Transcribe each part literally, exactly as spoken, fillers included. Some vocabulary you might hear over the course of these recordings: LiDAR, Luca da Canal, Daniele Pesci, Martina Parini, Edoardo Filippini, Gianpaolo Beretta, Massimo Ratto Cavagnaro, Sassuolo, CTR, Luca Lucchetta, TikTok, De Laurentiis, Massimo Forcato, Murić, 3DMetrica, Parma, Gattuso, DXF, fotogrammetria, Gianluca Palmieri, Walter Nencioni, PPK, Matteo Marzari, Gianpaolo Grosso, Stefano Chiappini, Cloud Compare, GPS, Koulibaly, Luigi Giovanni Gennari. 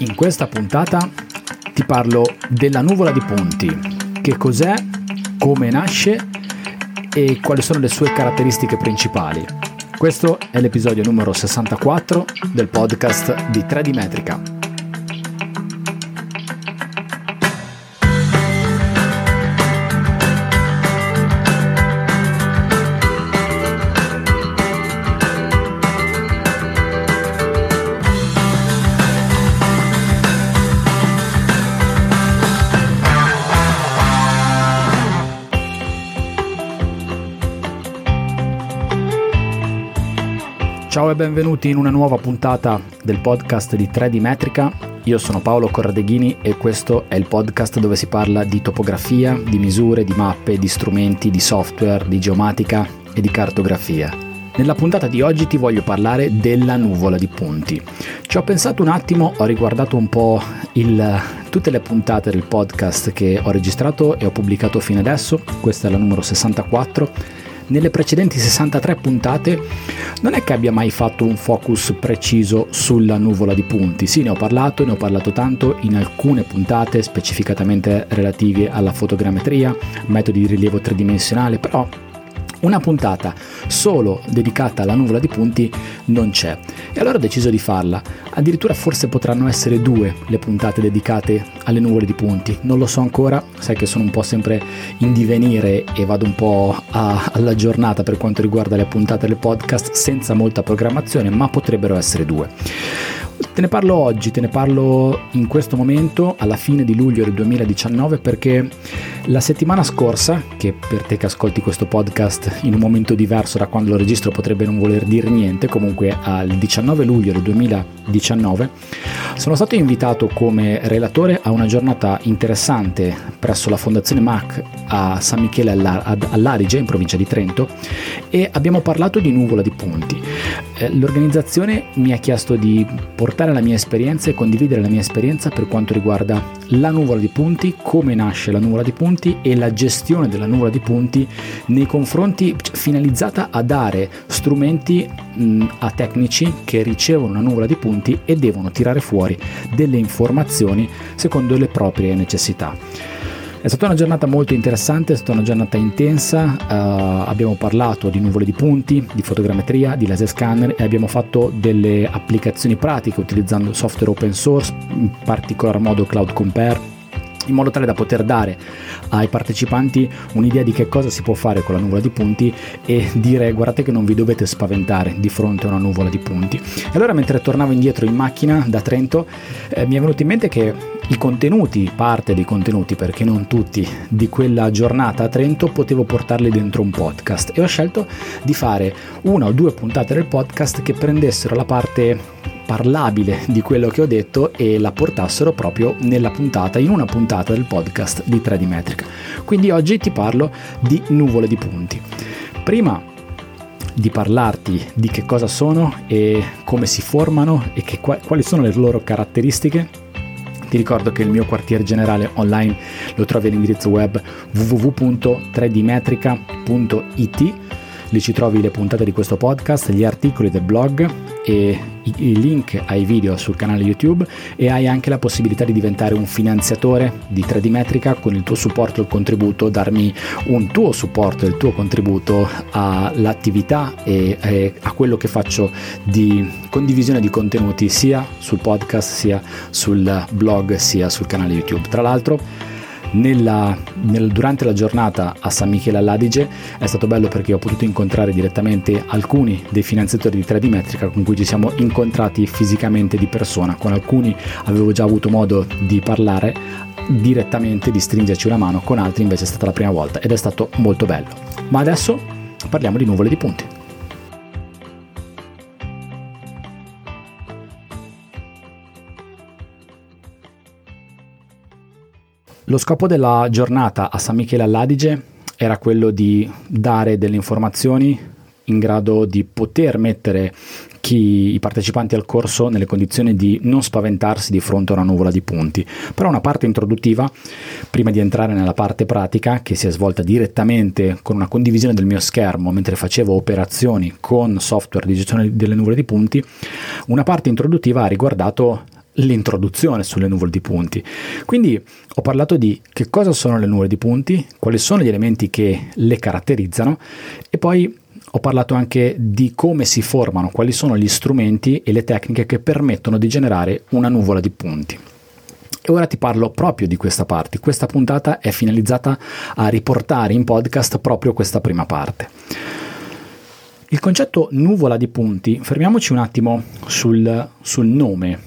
In questa puntata ti parlo della nuvola di Ponti, che cos'è, come nasce e quali sono le sue caratteristiche principali. Questo è l'episodio numero sessantaquattro del podcast di tre D Metrica. Ciao e benvenuti in una nuova puntata del podcast di tre D Metrica. Io sono Paolo Corradeghini e questo è il podcast dove si parla di topografia, di misure, di mappe, di strumenti, di software, di geomatica e di cartografia. Nella puntata di oggi ti voglio parlare della nuvola di Ponti. Ci ho pensato un attimo, ho riguardato un po' il, tutte le puntate del podcast che ho registrato e ho pubblicato fino adesso. Questa è la numero sessantaquattro. Nelle precedenti sessantatré puntate non è che abbia mai fatto un focus preciso sulla nuvola di Ponti. Sì, ne ho parlato, ne ho parlato tanto in alcune puntate specificatamente relative alla fotogrammetria, metodi di rilievo tridimensionale, però una puntata solo dedicata alla nuvola di Ponti non c'è, e allora ho deciso di farla. Addirittura forse potranno essere due le puntate dedicate alle nuvole di Ponti, non lo so ancora, sai che sono un po' sempre in divenire e vado un po' a, alla giornata per quanto riguarda le puntate del podcast, senza molta programmazione, ma potrebbero essere due. Te ne parlo oggi, te ne parlo in questo momento alla fine di luglio del duemiladiciannove, perché la settimana scorsa, che per te che ascolti questo podcast in un momento diverso da quando lo registro potrebbe non voler dire niente, comunque al diciannove luglio del duemiladiciannove sono stato invitato come relatore a una giornata interessante presso la Fondazione M A C a San Michele all'Adige in provincia di Trento, e abbiamo parlato di nuvola di Ponti. L'organizzazione mi ha chiesto di portare portare la mia esperienza e condividere la mia esperienza per quanto riguarda la nuvola di Ponti, come nasce la nuvola di Ponti e la gestione della nuvola di Ponti nei confronti, finalizzata a dare strumenti mh, a tecnici che ricevono una nuvola di Ponti e devono tirare fuori delle informazioni secondo le proprie necessità. È stata una giornata molto interessante, è stata una giornata intensa, uh, abbiamo parlato di nuvole di Ponti, di fotogrammetria, di laser scanner, e abbiamo fatto delle applicazioni pratiche utilizzando software open source, in particolar modo Cloud Compare, in modo tale da poter dare ai partecipanti un'idea di che cosa si può fare con la nuvola di Ponti e dire: guardate che non vi dovete spaventare di fronte a una nuvola di Ponti. E allora, mentre tornavo indietro in macchina da Trento, eh, mi è venuto in mente che i contenuti, parte dei contenuti, perché non tutti, di quella giornata a Trento potevo portarli dentro un podcast, e ho scelto di fare una o due puntate del podcast che prendessero la parte parlabile di quello che ho detto e la portassero proprio nella puntata, in una puntata del podcast di tre D Metrica. Quindi oggi ti parlo di nuvole di Ponti. Prima di parlarti di che cosa sono e come si formano e che, quali sono le loro caratteristiche, ti ricordo che il mio quartier generale online lo trovi all'indirizzo web w w w punto tre d metrica punto i t. Lì ci trovi le puntate di questo podcast, gli articoli del blog e i link ai video sul canale YouTube, e hai anche la possibilità di diventare un finanziatore di tre D Metrica con il tuo supporto e il contributo, darmi un tuo supporto e il tuo contributo all'attività e, e a quello che faccio di condivisione di contenuti sia sul podcast, sia sul blog, sia sul canale YouTube. Tra l'altro, Nella, nel, durante la giornata a San Michele all'Adige è stato bello perché ho potuto incontrare direttamente alcuni dei finanziatori di tre D Metrica con cui ci siamo incontrati fisicamente di persona. Con alcuni avevo già avuto modo di parlare direttamente, di stringerci una mano, con altri invece è stata la prima volta ed è stato molto bello. Ma adesso parliamo di nuvole di Ponti. Lo scopo della giornata a San Michele all'Adige era quello di dare delle informazioni in grado di poter mettere chi, i partecipanti al corso nelle condizioni di non spaventarsi di fronte a una nuvola di Ponti. Però una parte introduttiva, prima di entrare nella parte pratica, che si è svolta direttamente con una condivisione del mio schermo mentre facevo operazioni con software di gestione delle nuvole di Ponti, una parte introduttiva ha riguardato l'introduzione sulle nuvole di punti. Quindi ho parlato di che cosa sono le nuvole di punti, quali sono gli elementi che le caratterizzano, e poi ho parlato anche di come si formano, quali sono gli strumenti e le tecniche che permettono di generare una nuvola di punti. E ora ti parlo proprio di questa parte. Questa puntata è finalizzata a riportare in podcast proprio questa prima parte. Il concetto nuvola di punti, fermiamoci un attimo sul, sul nome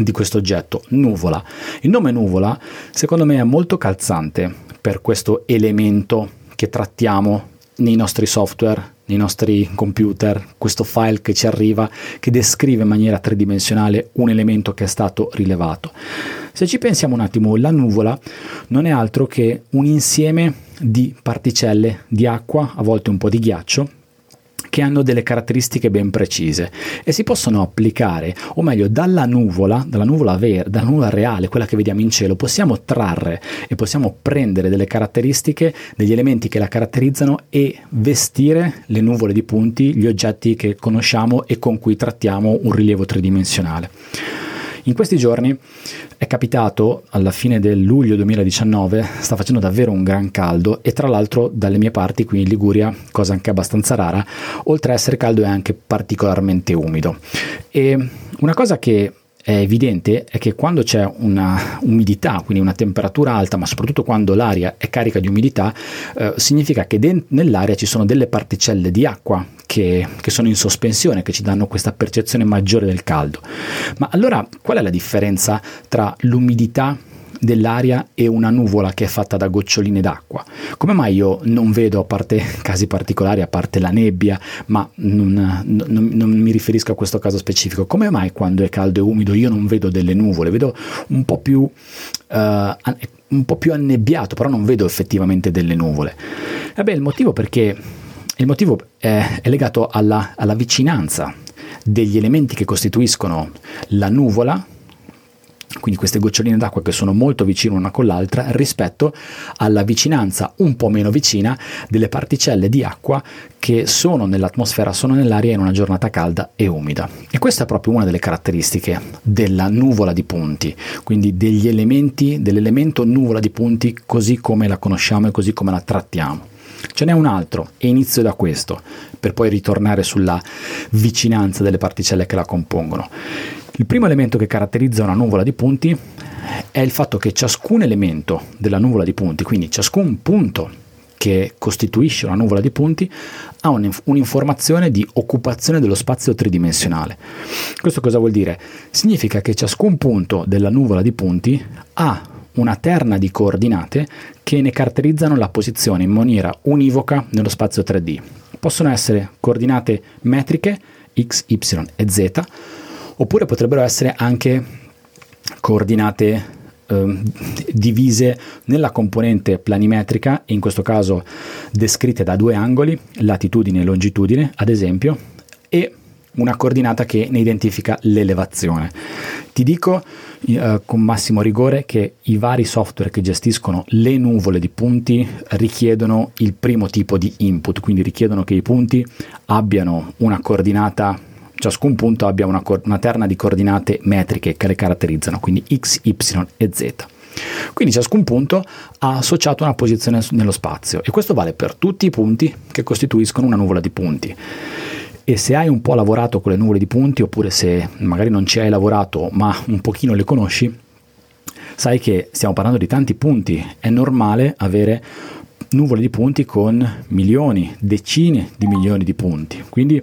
di questo oggetto, nuvola. Il nome nuvola, secondo me, è molto calzante per questo elemento che trattiamo nei nostri software, nei nostri computer, questo file che ci arriva, che descrive in maniera tridimensionale un elemento che è stato rilevato. Se ci pensiamo un attimo, la nuvola non è altro che un insieme di particelle di acqua, a volte un po' di ghiaccio, che hanno delle caratteristiche ben precise e si possono applicare, o meglio, dalla nuvola, dalla nuvola vera, dalla nuvola reale, quella che vediamo in cielo, possiamo trarre e possiamo prendere delle caratteristiche, degli elementi che la caratterizzano, e vestire le nuvole di punti, gli oggetti che conosciamo e con cui trattiamo un rilievo tridimensionale. In questi giorni è capitato, alla fine del luglio duemiladiciannove, sta facendo davvero un gran caldo, e tra l'altro dalle mie parti qui in Liguria, cosa anche abbastanza rara, oltre a essere caldo è anche particolarmente umido. E una cosa che è evidente è che quando c'è una umidità, quindi una temperatura alta, ma soprattutto quando l'aria è carica di umidità, eh, significa che de- nell'aria ci sono delle particelle di acqua che, che sono in sospensione, che ci danno questa percezione maggiore del caldo. Ma allora qual è la differenza tra l'umidità dell'aria e una nuvola che è fatta da goccioline d'acqua? Come mai io non vedo, a parte casi particolari, a parte la nebbia, ma non, non, non mi riferisco a questo caso specifico, come mai quando è caldo e umido io non vedo delle nuvole, vedo un po' più, uh, un po' più annebbiato, però non vedo effettivamente delle nuvole? Vabbè, il motivo perché il motivo è, è legato alla, alla vicinanza degli elementi che costituiscono la nuvola, quindi queste goccioline d'acqua che sono molto vicine una con l'altra, rispetto alla vicinanza un po' meno vicina delle particelle di acqua che sono nell'atmosfera, sono nell'aria in una giornata calda e umida. E questa è proprio una delle caratteristiche della nuvola di punti, quindi degli elementi, dell'elemento nuvola di punti così come la conosciamo e così come la trattiamo. Ce n'è un altro, e inizio da questo per poi ritornare sulla vicinanza delle particelle che la compongono. Il primo elemento che caratterizza una nuvola di punti è il fatto che ciascun elemento della nuvola di punti, quindi ciascun punto che costituisce una nuvola di punti, ha un'informazione di occupazione dello spazio tridimensionale. Questo cosa vuol dire? Significa che ciascun punto della nuvola di punti ha una terna di coordinate che ne caratterizzano la posizione in maniera univoca nello spazio tre D. Possono essere coordinate metriche x, y e z, oppure potrebbero essere anche coordinate eh, divise nella componente planimetrica, in questo caso descritte da due angoli, latitudine e longitudine, ad esempio, e una coordinata che ne identifica l'elevazione. Ti dico eh, con massimo rigore che i vari software che gestiscono le nuvole di punti richiedono il primo tipo di input, quindi richiedono che i punti abbiano una coordinata, ciascun punto abbia una, co- una terna di coordinate metriche che le caratterizzano, quindi x, y e z. Quindi ciascun punto ha associato una posizione nello spazio, e questo vale per tutti i punti che costituiscono una nuvola di punti. E se hai un po' lavorato con le nuvole di punti, oppure se magari non ci hai lavorato ma un pochino le conosci, sai che stiamo parlando di tanti punti. È normale avere nuvole di punti con milioni, decine di milioni di punti, quindi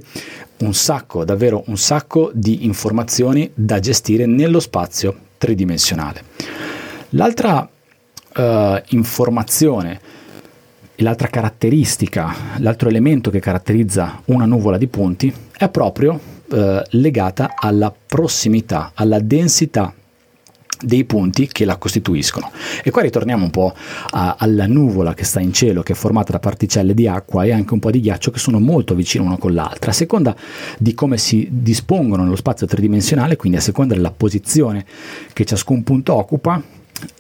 un sacco, davvero un sacco di informazioni da gestire nello spazio tridimensionale. L'altra eh, informazione, l'altra caratteristica, l'altro elemento che caratterizza una nuvola di punti è proprio eh, legata alla prossimità, alla densità dei punti che la costituiscono. E qua ritorniamo un po' a, alla nuvola che sta in cielo, che è formata da particelle di acqua e anche un po' di ghiaccio che sono molto vicine una con l'altra. A seconda di come si dispongono nello spazio tridimensionale, quindi a seconda della posizione che ciascun punto occupa,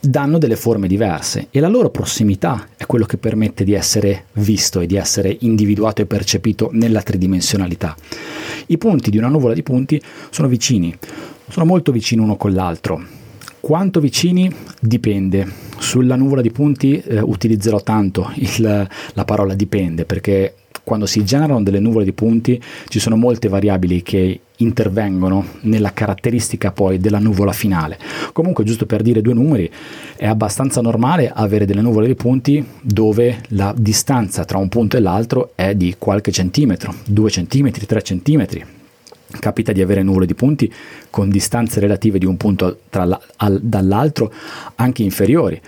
danno delle forme diverse, e la loro prossimità è quello che permette di essere visto e di essere individuato e percepito nella tridimensionalità. I punti di una nuvola di punti sono vicini, sono molto vicini uno con l'altro. Quanto vicini? Dipende. Sulla nuvola di punti eh, utilizzerò tanto il, la parola dipende, perché quando si generano delle nuvole di punti ci sono molte variabili che intervengono nella caratteristica poi della nuvola finale. Comunque, giusto per dire due numeri, è abbastanza normale avere delle nuvole di punti dove la distanza tra un punto e l'altro è di qualche centimetro, due centimetri, tre centimetri. Capita di avere nuvole di punti con distanze relative di un punto tra la, al, dall'altro anche inferiori.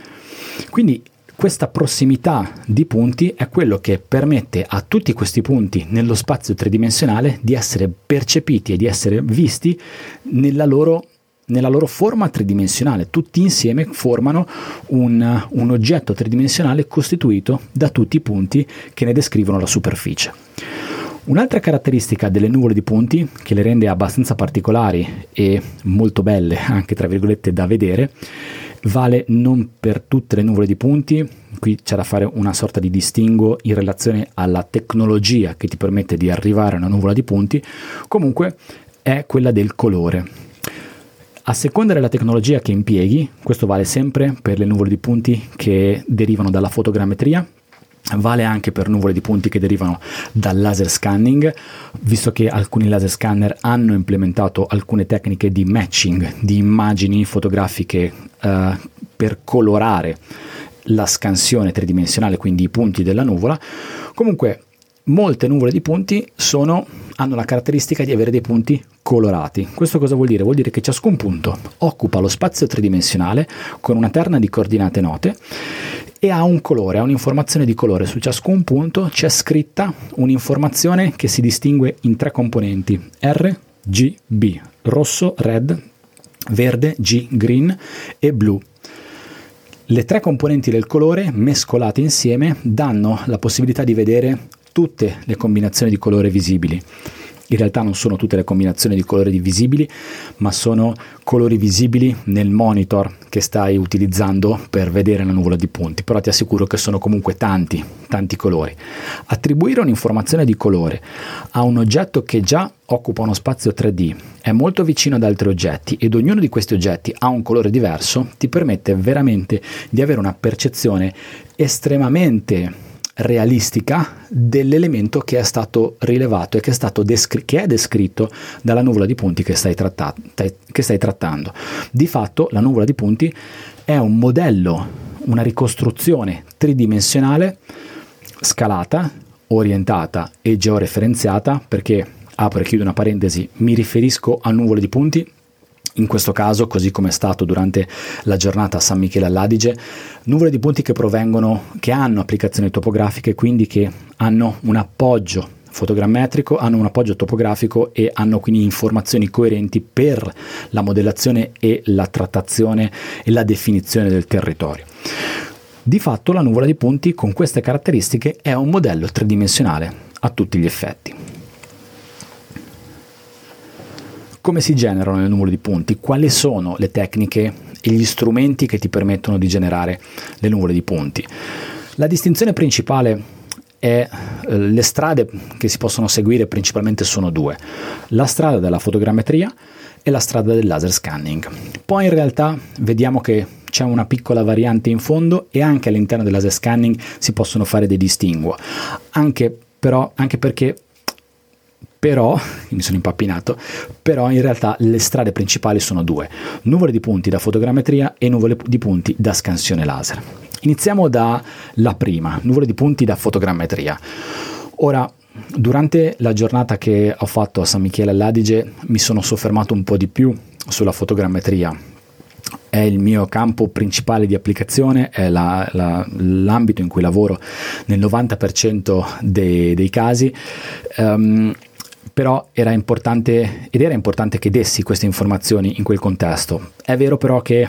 Quindi questa prossimità di punti è quello che permette a tutti questi punti nello spazio tridimensionale di essere percepiti e di essere visti nella loro, nella loro forma tridimensionale. Tutti insieme formano un, un oggetto tridimensionale costituito da tutti i punti che ne descrivono la superficie. Un'altra caratteristica delle nuvole di punti che le rende abbastanza particolari e molto belle, anche tra virgolette, da vedere, vale non per tutte le nuvole di punti. Qui c'è da fare una sorta di distinguo in relazione alla tecnologia che ti permette di arrivare a una nuvola di punti. Comunque è quella del colore. A seconda della tecnologia che impieghi, questo vale sempre per le nuvole di punti che derivano dalla fotogrammetria, vale anche per nuvole di punti che derivano dal laser scanning, visto che alcuni laser scanner hanno implementato alcune tecniche di matching di immagini fotografiche eh, per colorare la scansione tridimensionale, quindi i punti della nuvola. Comunque molte nuvole di punti sono, hanno la caratteristica di avere dei punti colorati. Questo cosa vuol dire? Vuol dire che ciascun punto occupa lo spazio tridimensionale con una terna di coordinate note e ha un colore, ha un'informazione di colore. Su ciascun punto c'è scritta un'informazione che si distingue in tre componenti: R, G, B, rosso, red, verde, G, green e blu. Le tre componenti del colore mescolate insieme danno la possibilità di vedere tutte le combinazioni di colore visibili. In realtà non sono tutte le combinazioni di colori visibili, ma sono colori visibili nel monitor che stai utilizzando per vedere la nuvola di punti, però ti assicuro che sono comunque tanti, tanti colori. Attribuire un'informazione di colore a un oggetto che già occupa uno spazio tre D, è molto vicino ad altri oggetti ed ognuno di questi oggetti ha un colore diverso, ti permette veramente di avere una percezione estremamente realistica dell'elemento che è stato rilevato e che è stato descri- che è descritto dalla nuvola di punti che stai, tratta- che stai trattando. Di fatto la nuvola di punti è un modello, una ricostruzione tridimensionale scalata, orientata e georeferenziata, perché, apro e chiudo una parentesi, mi riferisco a nuvole di punti in questo caso, così come è stato durante la giornata a San Michele all'Adige, nuvole di punti che provengono, che hanno applicazioni topografiche, quindi che hanno un appoggio fotogrammetrico, hanno un appoggio topografico e hanno quindi informazioni coerenti per la modellazione e la trattazione e la definizione del territorio. Di fatto la nuvola di punti con queste caratteristiche è un modello tridimensionale a tutti gli effetti. Come si generano le nuvole di punti? Quali sono le tecniche e gli strumenti che ti permettono di generare le nuvole di punti? La distinzione principale è eh, le strade che si possono seguire principalmente sono due: la strada della fotogrammetria e la strada del laser scanning. Poi in realtà vediamo che c'è una piccola variante in fondo e anche all'interno del laser scanning si possono fare dei distinguo, anche però anche perché Però, mi sono impappinato, però in realtà le strade principali sono due: nuvole di punti da fotogrammetria e nuvole di punti da scansione laser. Iniziamo dalla prima, nuvole di punti da fotogrammetria. Ora, durante la giornata che ho fatto a San Michele all'Adige mi sono soffermato un po' di più sulla fotogrammetria. È il mio campo principale di applicazione, è la, la, l'ambito in cui lavoro nel novanta per cento dei, dei casi. Um, Però era importante ed era importante che dessi queste informazioni in quel contesto. È vero però che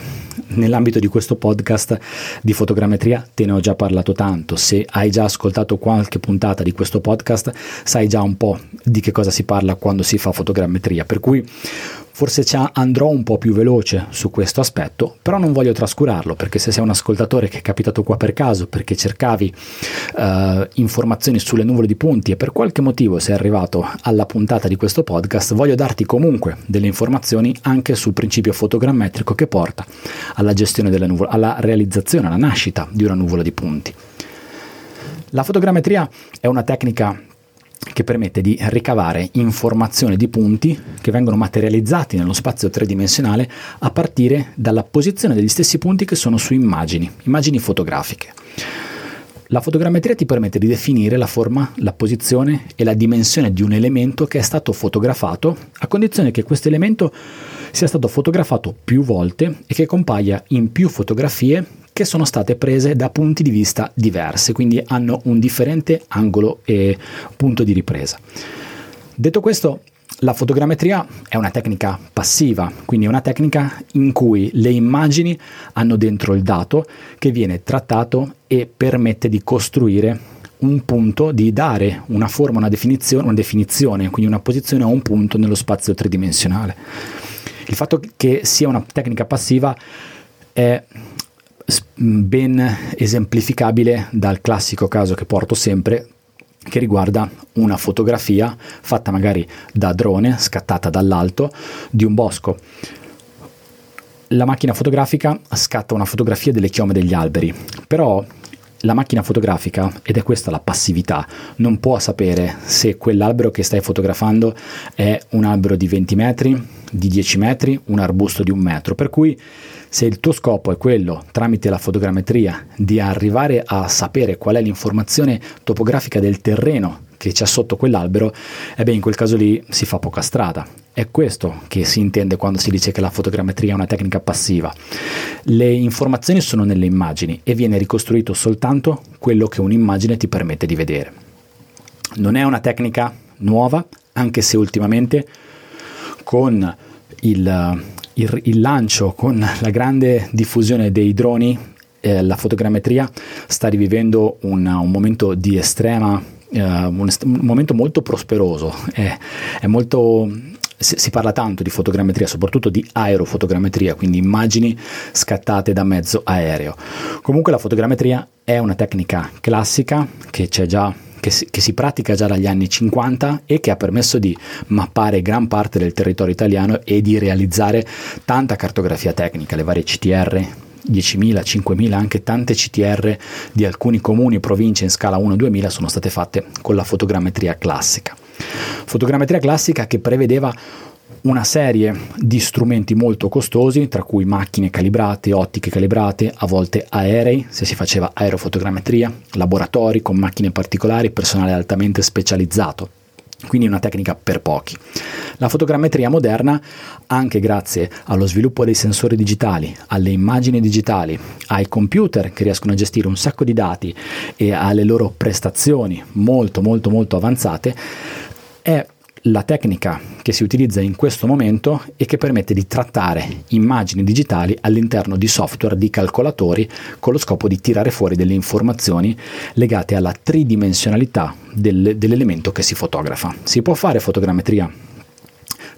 nell'ambito di questo podcast di fotogrammetria te ne ho già parlato tanto. Se hai già ascoltato qualche puntata di questo podcast, sai già un po' di che cosa si parla quando si fa fotogrammetria. Per cui Forse ci andrò un po' più veloce su questo aspetto, però non voglio trascurarlo, perché se sei un ascoltatore che è capitato qua per caso, perché cercavi eh, informazioni sulle nuvole di punti e per qualche motivo sei arrivato alla puntata di questo podcast, voglio darti comunque delle informazioni anche sul principio fotogrammetrico che porta alla gestione delle nuvole, alla realizzazione, alla nascita di una nuvola di punti. La fotogrammetria è una tecnica che permette di ricavare informazioni di punti che vengono materializzati nello spazio tridimensionale a partire dalla posizione degli stessi punti che sono su immagini, immagini fotografiche. La fotogrammetria ti permette di definire la forma, la posizione e la dimensione di un elemento che è stato fotografato, a condizione che questo elemento sia stato fotografato più volte e che compaia in più fotografie che sono state prese da punti di vista diversi, quindi hanno un differente angolo e punto di ripresa. Detto questo, la fotogrammetria è una tecnica passiva, quindi è una tecnica in cui le immagini hanno dentro il dato che viene trattato e permette di costruire un punto, di dare una forma, una definizione, una definizione, quindi una posizione o un punto nello spazio tridimensionale. Il fatto che sia una tecnica passiva è ben esemplificabile dal classico caso che porto sempre, che riguarda una fotografia fatta magari da drone, scattata dall'alto, di un bosco. La macchina fotografica scatta una fotografia delle chiome degli alberi, però la macchina fotografica, ed è questa la passività, non può sapere se quell'albero che stai fotografando è un albero di venti metri, di dieci metri, un arbusto di un metro, per cui se il tuo scopo è quello, tramite la fotogrammetria, di arrivare a sapere qual è l'informazione topografica del terreno che c'è sotto quell'albero, e beh, in quel caso lì si fa poca strada. È questo che si intende quando si dice che la fotogrammetria è una tecnica passiva. Le informazioni sono nelle immagini e viene ricostruito soltanto quello che un'immagine ti permette di vedere. Non è una tecnica nuova, anche se ultimamente con il... Il, il lancio, con la grande diffusione dei droni, eh, la fotogrammetria sta rivivendo un, un momento di estrema, eh, un, un momento molto prosperoso, è, è molto, si, si parla tanto di fotogrammetria, soprattutto di aerofotogrammetria, quindi immagini scattate da mezzo aereo. Comunque la fotogrammetria è una tecnica classica che c'è già, Che si, che si pratica già dagli anni cinquanta e che ha permesso di mappare gran parte del territorio italiano e di realizzare tanta cartografia tecnica, le varie C T R, diecimila, cinquemila, anche tante C T R di alcuni comuni, province in scala uno a duemila sono state fatte con la fotogrammetria classica. Fotogrammetria classica che prevedeva una serie di strumenti molto costosi, tra cui macchine calibrate, ottiche calibrate, a volte aerei, se si faceva aerofotogrammetria, laboratori con macchine particolari, personale altamente specializzato, quindi una tecnica per pochi. La fotogrammetria moderna, anche grazie allo sviluppo dei sensori digitali, alle immagini digitali, ai computer che riescono a gestire un sacco di dati e alle loro prestazioni molto molto molto avanzate, è la tecnica che si utilizza in questo momento e che permette di trattare immagini digitali all'interno di software, di calcolatori, con lo scopo di tirare fuori delle informazioni legate alla tridimensionalità del, dell'elemento che si fotografa. Si può fare fotogrammetria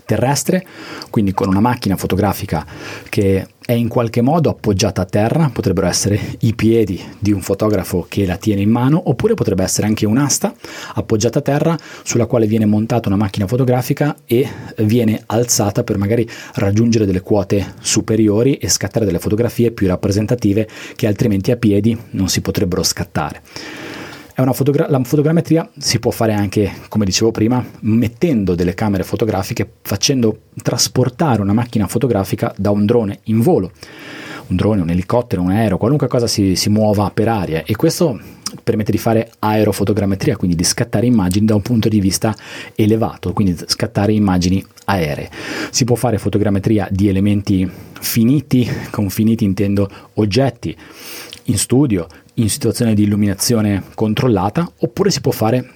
terrestre, quindi con una macchina fotografica che è in qualche modo appoggiata a terra, potrebbero essere i piedi di un fotografo che la tiene in mano, oppure potrebbe essere anche un'asta appoggiata a terra sulla quale viene montata una macchina fotografica e viene alzata per magari raggiungere delle quote superiori e scattare delle fotografie più rappresentative che altrimenti a piedi non si potrebbero scattare. È una fotogra- la fotogrammetria si può fare anche, come dicevo prima, mettendo delle camere fotografiche, facendo trasportare una macchina fotografica da un drone in volo, un drone, un elicottero, un aereo, qualunque cosa si, si muova per aria, e questo permette di fare aerofotogrammetria, quindi di scattare immagini da un punto di vista elevato, quindi scattare immagini aeree. Si può fare fotogrammetria di elementi finiti, con finiti intendo oggetti, in studio, in situazione di illuminazione controllata, oppure si può fare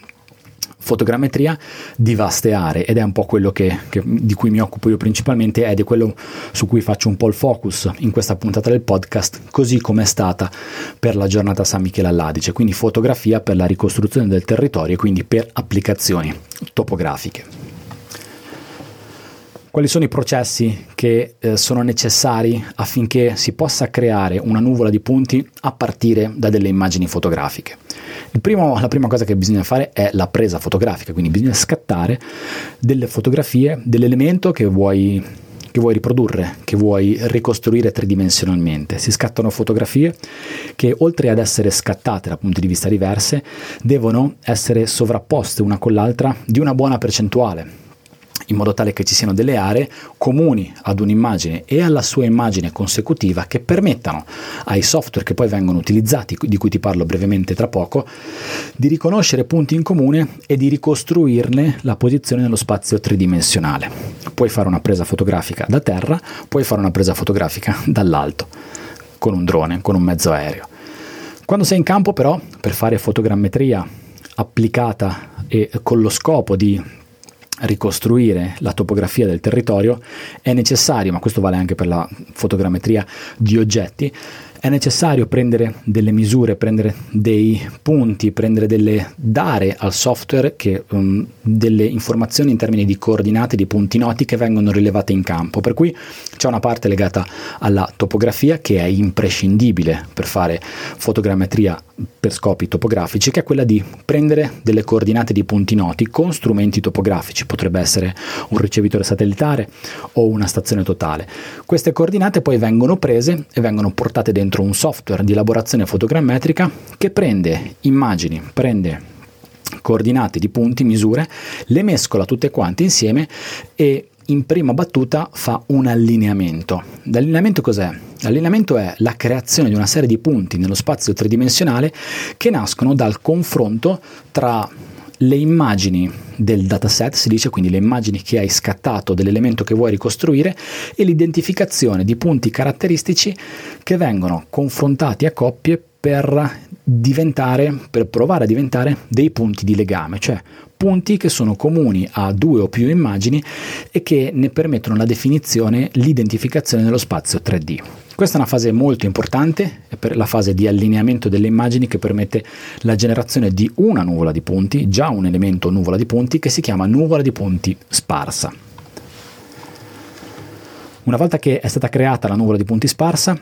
fotogrammetria di vaste aree, ed è un po' quello che, che, di cui mi occupo io principalmente, ed è quello su cui faccio un po' il focus in questa puntata del podcast, così come è stata per la giornata San Michele all'Adige, quindi fotografia per la ricostruzione del territorio e quindi per applicazioni topografiche. quali sono i processi che eh, sono necessari affinché si possa creare una nuvola di punti a partire da delle immagini fotografiche. Il primo, la prima cosa che bisogna fare è la presa fotografica, quindi bisogna scattare delle fotografie dell'elemento che vuoi, che vuoi riprodurre, che vuoi ricostruire tridimensionalmente. Si scattano fotografie che, oltre ad essere scattate da punti di vista diverse, devono essere sovrapposte una con l'altra di una buona percentuale, in modo tale che ci siano delle aree comuni ad un'immagine e alla sua immagine consecutiva che permettano ai software che poi vengono utilizzati, di cui ti parlo brevemente tra poco, di riconoscere punti in comune e di ricostruirne la posizione nello spazio tridimensionale. Puoi fare una presa fotografica da terra, puoi fare una presa fotografica dall'alto, con un drone, con un mezzo aereo. Quando sei in campo, però, per fare fotogrammetria applicata e con lo scopo di ricostruire la topografia del territorio, è necessario, ma questo vale anche per la fotogrammetria di oggetti, è necessario prendere delle misure, prendere dei punti, prendere delle, dare al software che, um, delle informazioni in termini di coordinate, di punti noti che vengono rilevate in campo. Per cui c'è una parte legata alla topografia che è imprescindibile per fare fotogrammetria per scopi topografici, che è quella di prendere delle coordinate di punti noti con strumenti topografici, potrebbe essere un ricevitore satellitare o una stazione totale. Queste coordinate poi vengono prese e vengono portate dentro un software di elaborazione fotogrammetrica che prende immagini, prende coordinate di punti, misure, le mescola tutte quante insieme e in prima battuta fa un allineamento. L'allineamento cos'è? L'allineamento è la creazione di una serie di punti nello spazio tridimensionale che nascono dal confronto tra le immagini del dataset, si dice, quindi le immagini che hai scattato dell'elemento che vuoi ricostruire, e l'identificazione di punti caratteristici che vengono confrontati a coppie per diventare, per provare a diventare dei punti di legame, cioè punti che sono comuni a due o più immagini e che ne permettono la definizione, l'identificazione nello spazio tre D. Questa è una fase molto importante, per la fase di allineamento delle immagini, che permette la generazione di una nuvola di punti, già un elemento nuvola di punti, che si chiama nuvola di punti sparsa. Una volta che è stata creata la nuvola di punti sparsa,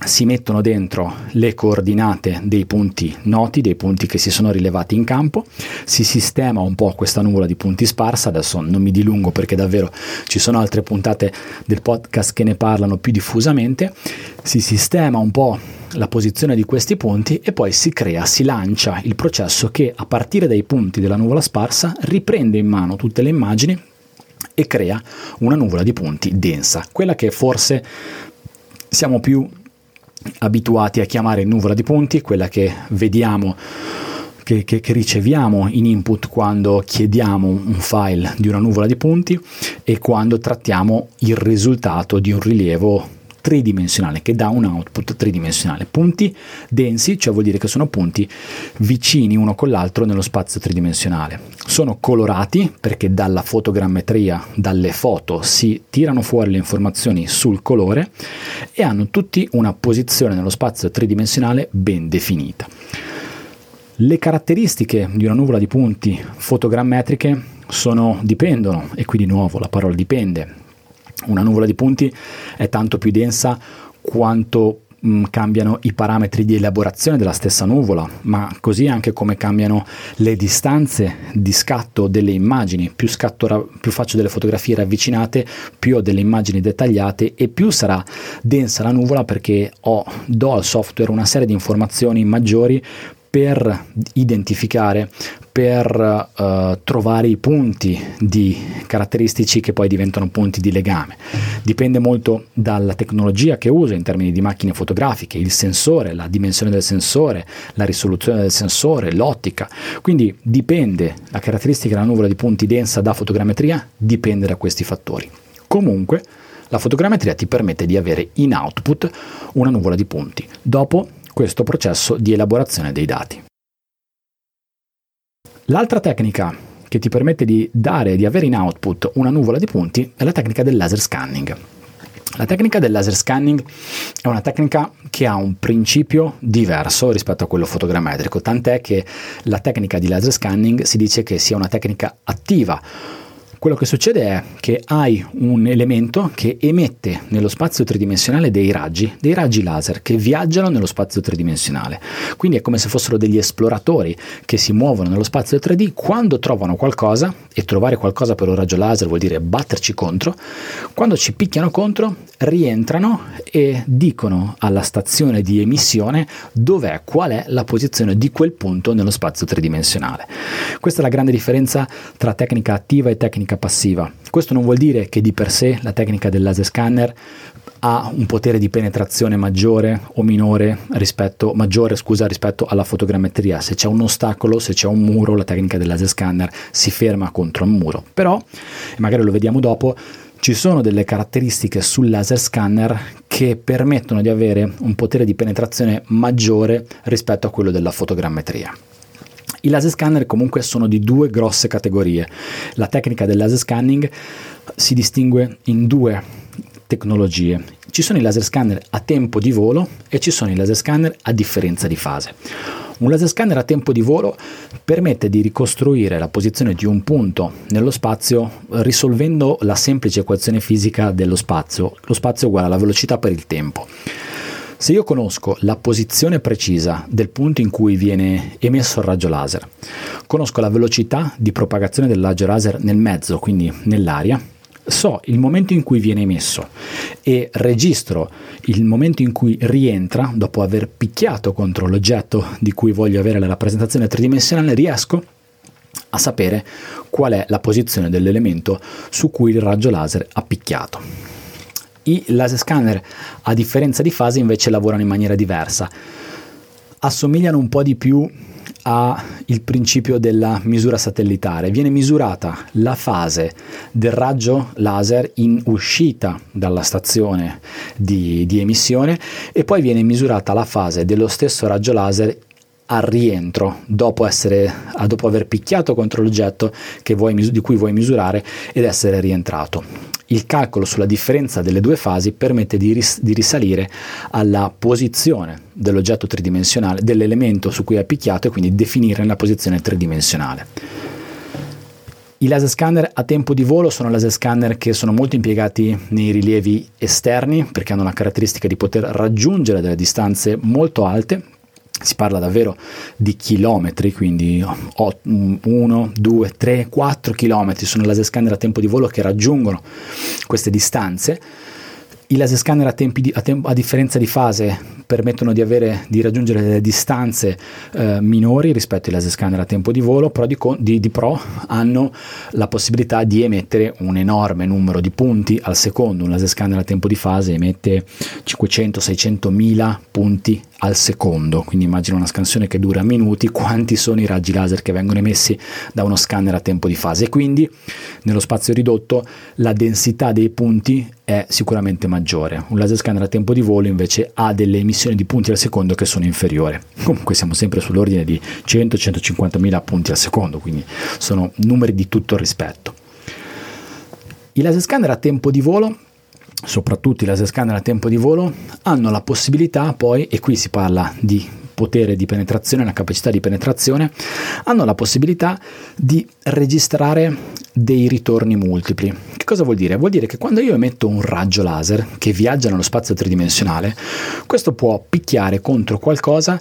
si mettono dentro le coordinate dei punti noti, dei punti che si sono rilevati in campo, si sistema un po' questa nuvola di punti sparsa. Adesso non mi dilungo perché davvero ci sono altre puntate del podcast che ne parlano più diffusamente. Si sistema un po' la posizione di questi punti e poi si crea, si lancia il processo che, a partire dai punti della nuvola sparsa, riprende in mano tutte le immagini e crea una nuvola di punti densa, quella che forse siamo più abituati a chiamare nuvola di punti, quella che vediamo, che, che, che riceviamo in input quando chiediamo un file di una nuvola di punti e quando trattiamo il risultato di un rilievo tridimensionale che dà un output tridimensionale. Punti densi, cioè vuol dire che sono punti vicini uno con l'altro nello spazio tridimensionale. Sono colorati perché dalla fotogrammetria, dalle foto, si tirano fuori le informazioni sul colore e hanno tutti una posizione nello spazio tridimensionale ben definita. Le caratteristiche di una nuvola di punti fotogrammetriche sono, dipendono, e qui di nuovo la parola dipende. Una nuvola di punti è tanto più densa quanto mh, cambiano i parametri di elaborazione della stessa nuvola, ma così anche come cambiano le distanze di scatto delle immagini. Più, scatto, più faccio delle fotografie ravvicinate, più ho delle immagini dettagliate e più sarà densa la nuvola, perché ho, do al software una serie di informazioni maggiori per identificare, per uh, trovare i punti di caratteristici che poi diventano punti di legame. Dipende molto dalla tecnologia che uso in termini di macchine fotografiche, il sensore, la dimensione del sensore, la risoluzione del sensore, l'ottica. Quindi dipende, la caratteristica della nuvola di punti densa da fotogrammetria dipende da questi fattori. Comunque la fotogrammetria ti permette di avere in output una nuvola di punti dopo questo processo di elaborazione dei dati. L'altra tecnica che ti permette di dare, di avere in output una nuvola di punti è la tecnica del laser scanning. La tecnica del laser scanning è una tecnica che ha un principio diverso rispetto a quello fotogrammetrico, tant'è che la tecnica di laser scanning si dice che sia una tecnica attiva, Quello che succede è che hai un elemento che emette nello spazio tridimensionale dei raggi, dei raggi laser che viaggiano nello spazio tridimensionale. Quindi è come se fossero degli esploratori che si muovono nello spazio tre D. Quando trovano qualcosa, e trovare qualcosa per un raggio laser vuol dire batterci contro, quando ci picchiano contro rientrano e dicono alla stazione di emissione dov'è, qual è la posizione di quel punto nello spazio tridimensionale. Questa è la grande differenza tra tecnica attiva e tecnica passiva. Questo non vuol dire che di per sé la tecnica del laser scanner ha un potere di penetrazione maggiore o minore rispetto maggiore scusa rispetto alla fotogrammetria. Se c'è un ostacolo, se c'è un muro, la tecnica del laser scanner si ferma contro un muro. Però, e magari lo vediamo dopo, ci sono delle caratteristiche sul laser scanner che permettono di avere un potere di penetrazione maggiore rispetto a quello della fotogrammetria. I laser scanner comunque sono di due grosse categorie. La tecnica del laser scanning si distingue in due tecnologie. Ci sono i laser scanner a tempo di volo e ci sono i laser scanner a differenza di fase. Un laser scanner a tempo di volo permette di ricostruire la posizione di un punto nello spazio risolvendo la semplice equazione fisica dello spazio. Lo spazio è uguale alla velocità per il tempo. Se io conosco la posizione precisa del punto in cui viene emesso il raggio laser, conosco la velocità di propagazione del raggio laser nel mezzo, quindi nell'aria, so il momento in cui viene emesso e registro il momento in cui rientra dopo aver picchiato contro l'oggetto di cui voglio avere la rappresentazione tridimensionale, riesco a sapere qual è la posizione dell'elemento su cui il raggio laser ha picchiato. I laser scanner a differenza di fase invece lavorano in maniera diversa, assomigliano un po' di più al principio della misura satellitare. Viene misurata la fase del raggio laser in uscita dalla stazione di, di emissione e poi viene misurata la fase dello stesso raggio laser al rientro dopo, essere, dopo aver picchiato contro l'oggetto che vuoi, di cui vuoi misurare ed essere rientrato. Il calcolo sulla differenza delle due fasi permette di, ris- di risalire alla posizione dell'oggetto tridimensionale, dell'elemento su cui è picchiato e quindi definire la posizione tridimensionale. I laser scanner a tempo di volo sono laser scanner che sono molto impiegati nei rilievi esterni perché hanno la caratteristica di poter raggiungere delle distanze molto alte. Si parla davvero di chilometri, quindi uno, due, tre, quattro chilometri sono laser scanner a tempo di volo che raggiungono queste distanze. I laser scanner a, tempi di, a, tem- a differenza di fase permettono di, avere, di raggiungere delle distanze eh, minori rispetto ai laser scanner a tempo di volo, però di, con- di, di pro hanno la possibilità di emettere un enorme numero di punti al secondo. Un laser scanner a tempo di fase emette cinquecento seicentomila punti al secondo, quindi immagino una scansione che dura minuti, quanti sono i raggi laser che vengono emessi da uno scanner a tempo di fase, e quindi nello spazio ridotto la densità dei punti è sicuramente maggiore. Un laser scanner a tempo di volo invece ha delle emissioni di punti al secondo che sono inferiori, comunque siamo sempre sull'ordine di cento centocinquantamila punti al secondo, quindi sono numeri di tutto rispetto. I laser scanner a tempo di volo, soprattutto i laser scanner a tempo di volo, hanno la possibilità poi, e qui si parla di potere di penetrazione, la capacità di penetrazione, hanno la possibilità di registrare dei ritorni multipli. Che cosa vuol dire? Vuol dire che quando io emetto un raggio laser che viaggia nello spazio tridimensionale, questo può picchiare contro qualcosa